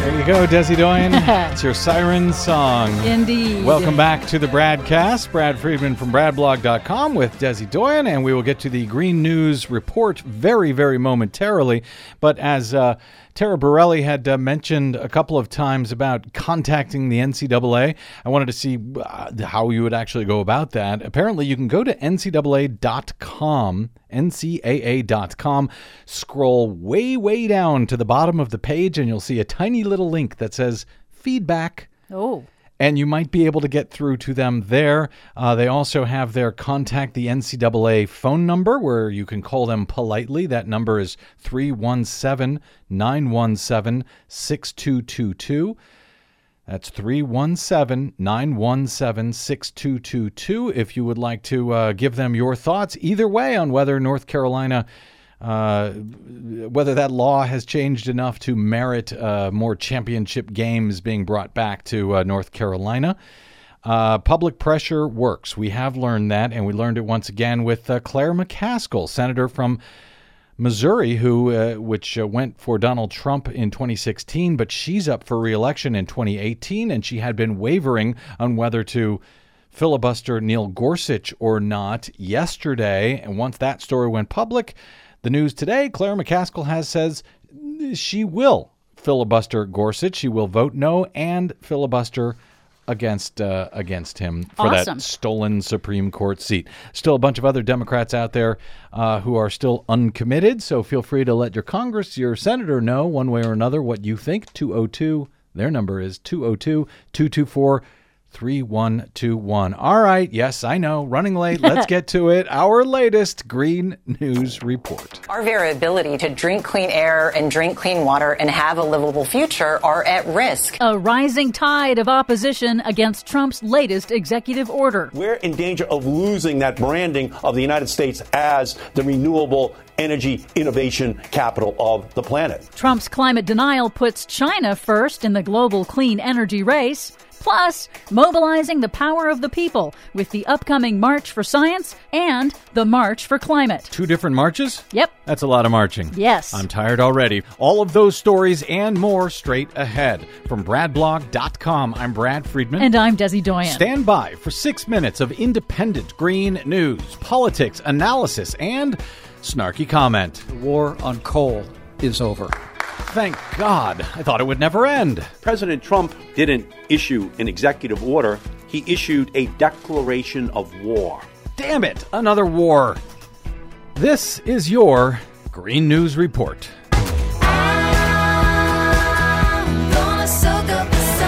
There you go, Desi Doyen. It's your siren song. Indeed. Welcome back to the Bradcast. Brad Friedman from bradblog dot com with Desi Doyen, and we will get to the Green News Report very, very momentarily. But as uh, Tara Borelli had uh, mentioned a couple of times about contacting the N C double A, I wanted to see uh, how you would actually go about that. Apparently, you can go to N C A A dot com, N C A A dot com, scroll way, way down to the bottom of the page, and you'll see a tiny little link that says feedback. Oh. And you might be able to get through to them there. Uh, they also have their Contact the N C double A phone number where you can call them politely. That number is three one seven, nine one seven, six two two two. That's three one seven, nine one seven, six two two two if you would like to uh, give them your thoughts either way on whether North Carolina, uh, whether that law has changed enough to merit uh, more championship games being brought back to uh, North Carolina. Uh, public pressure works. We have learned that, and we learned it once again with uh, Claire McCaskill, senator from Missouri, who uh, which uh, went for Donald Trump in twenty sixteen, but she's up for re-election in twenty eighteen, and she had been wavering on whether to filibuster Neil Gorsuch or not yesterday. And once that story went public, the news today, Claire McCaskill has says she will filibuster Gorsuch. She will vote no and filibuster against uh, against him for awesome. That stolen Supreme Court seat. Still a bunch of other Democrats out there uh, who are still uncommitted, so feel free to let your Congress, your senator know one way or another what you think. two oh two, their number is two oh two, two two four, three one two one. All right, yes, I know, running late. Let's get to it. Our latest Green News Report. Our very ability to drink clean air and drink clean water and have a livable future are at risk. A rising tide of opposition against Trump's latest executive order. We're in danger of losing that branding of the United States as the renewable energy innovation capital of the planet. Trump's climate denial puts China first in the global clean energy race. Plus, mobilizing the power of the people with the upcoming March for Science and the March for Climate. Two different marches? Yep. That's a lot of marching. Yes. I'm tired already. All of those stories and more straight ahead. From bradblog dot com, I'm Brad Friedman. And I'm Desi Doyen. Stand by for six minutes of independent green news, politics, analysis, and snarky comment. The war on coal is over. Thank God. I thought it would never end. President Trump didn't issue an executive order. He issued a declaration of war. Damn it, another war. This is your Green News Report. I'm gonna soak up the sun.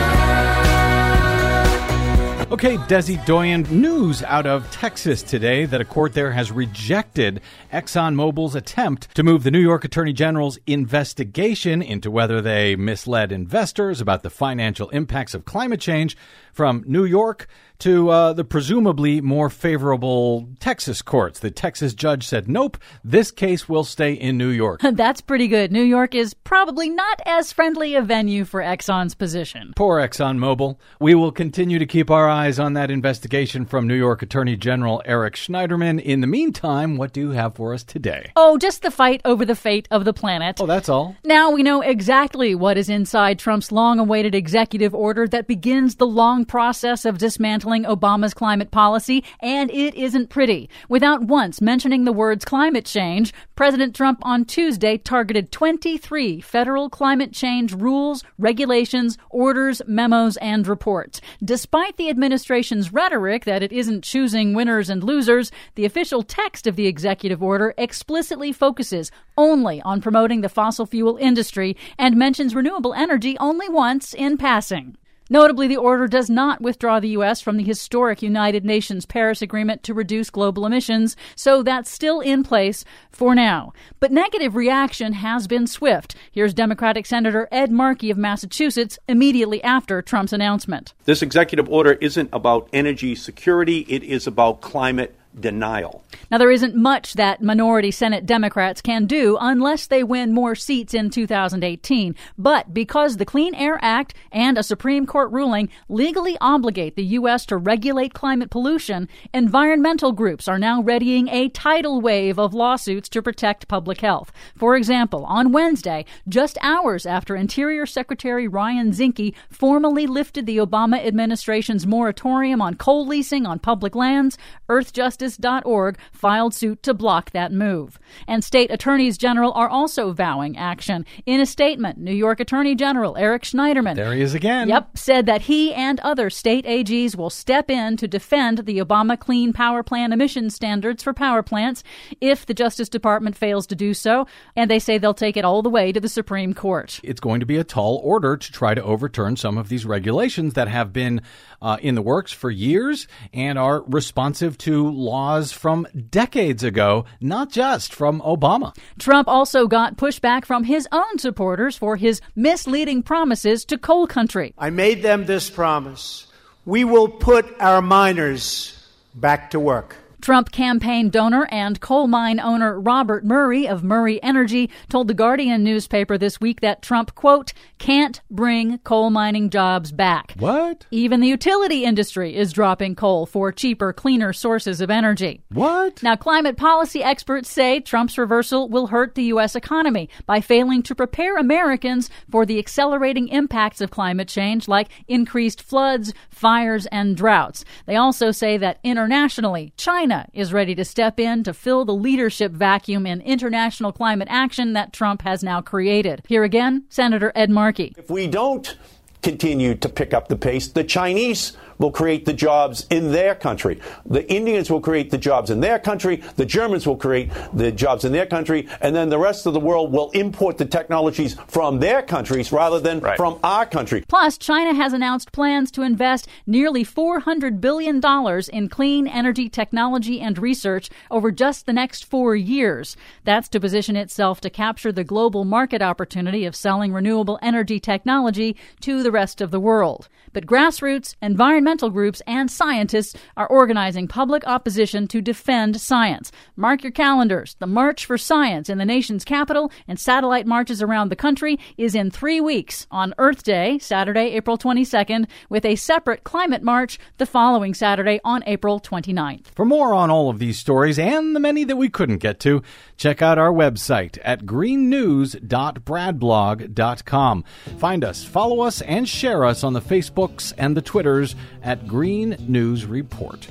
Okay, Desi Doyen, news out of Texas today that a court there has rejected ExxonMobil's attempt to move the New York Attorney General's investigation into whether they misled investors about the financial impacts of climate change from New York to uh, the presumably more favorable Texas courts. The Texas judge said, nope, this case will stay in New York. That's pretty good. New York is probably not as friendly a venue for Exxon's position. Poor ExxonMobil. We will continue to keep our eyes eyes on that investigation from New York Attorney General Eric Schneiderman. In the meantime, what do you have for us today? Oh, just the fight over the fate of the planet. Oh, that's all. Now we know exactly what is inside Trump's long-awaited executive order that begins the long process of dismantling Obama's climate policy, and it isn't pretty. Without once mentioning the words climate change, President Trump on Tuesday targeted twenty-three federal climate change rules, regulations, orders, memos, and reports. Despite the administration's rhetoric that it isn't choosing winners and losers, the official text of the executive order explicitly focuses only on promoting the fossil fuel industry and mentions renewable energy only once in passing. Notably, the order does not withdraw the U S from the historic United Nations Paris Agreement to reduce global emissions, so that's still in place for now. But negative reaction has been swift. Here's Democratic Senator Ed Markey of Massachusetts immediately after Trump's announcement. This executive order isn't about energy security. It is about climate denial. Now, there isn't much that minority Senate Democrats can do unless they win more seats in two thousand eighteen. But because the Clean Air Act and a Supreme Court ruling legally obligate the U S to regulate climate pollution, environmental groups are now readying a tidal wave of lawsuits to protect public health. For example, on Wednesday, just hours after Interior Secretary Ryan Zinke formally lifted the Obama administration's moratorium on coal leasing on public lands, Earth Justice .org filed suit to block that move. And state attorneys general are also vowing action. In a statement, New York Attorney General Eric Schneiderman, there he is again, yep, said that he and other state A Gs will step in to defend the Obama Clean Power Plan emission standards for power plants if the Justice Department fails to do so, and they say they'll take it all the way to the Supreme Court. It's going to be a tall order to try to overturn some of these regulations that have been uh, in the works for years and are responsive to law laws from decades ago, not just from Obama. Trump also got pushback from his own supporters for his misleading promises to coal country. I made them this promise. We will put our miners back to work. Trump campaign donor and coal mine owner Robert Murray of Murray Energy told The Guardian newspaper this week that Trump, quote, can't bring coal mining jobs back. What? Even the utility industry is dropping coal for cheaper, cleaner sources of energy. What? Now, climate policy experts say Trump's reversal will hurt the U S economy by failing to prepare Americans for the accelerating impacts of climate change, like increased floods, fires, and droughts. They also say that internationally, China is ready to step in to fill the leadership vacuum in international climate action that Trump has now created. Here again, Senator Ed Markey. If we don't continue to pick up the pace, the Chinese will create the jobs in their country. The Indians will create the jobs in their country. The Germans will create the jobs in their country. And then the rest of the world will import the technologies from their countries rather than right. from our country. Plus, China has announced plans to invest nearly four hundred billion dollars in clean energy technology and research over just the next four years. That's to position itself to capture the global market opportunity of selling renewable energy technology to the rest of the world. But grassroots, environmental groups and scientists are organizing public opposition to defend science. Mark your calendars. The March for Science in the nation's capital and satellite marches around the country is in three weeks on Earth Day, Saturday, April twenty-second, with a separate climate march the following Saturday on April twenty-ninth. For more on all of these stories and the many that we couldn't get to, check out our website at green news dot brad blog dot com. Find us, follow us, and share us on the Facebooks and the Twitters at Green News Report.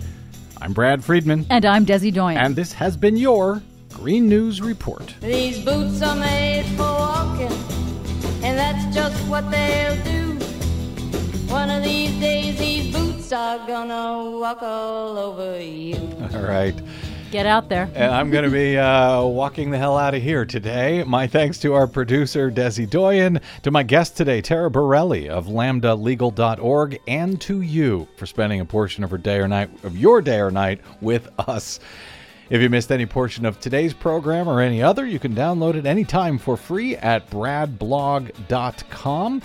I'm Brad Friedman. And I'm Desi Doyen. And this has been your Green News Report. These boots are made for walking, and that's just what they'll do. One of these days, these boots are gonna walk all over you. All right. Get out there. And I'm going to be uh, walking the hell out of here today. My thanks to our producer, Desi Doyen, to my guest today, Tara Borelli of lambda legal dot org, and to you for spending a portion of her day or night, of your day or night with us. If you missed any portion of today's program or any other, you can download it anytime for free at brad blog dot com.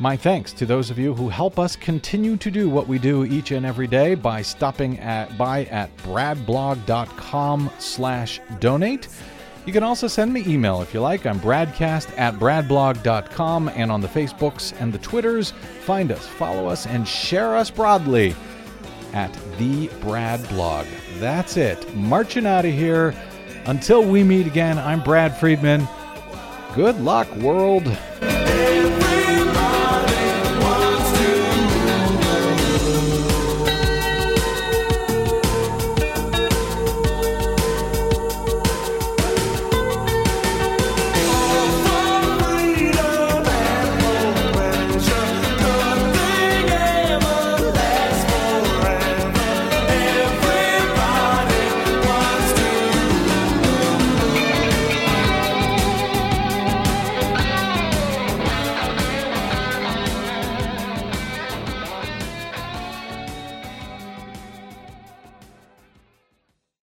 My thanks to those of you who help us continue to do what we do each and every day by stopping at, by at brad blog dot com slash donate. You can also send me email if you like. I'm Bradcast at brad blog dot com, and on the Facebooks and the Twitters, find us, follow us, and share us broadly. at the BradBlog. That's it. Marching out of here. Until we meet again, I'm Brad Friedman. Good luck, world.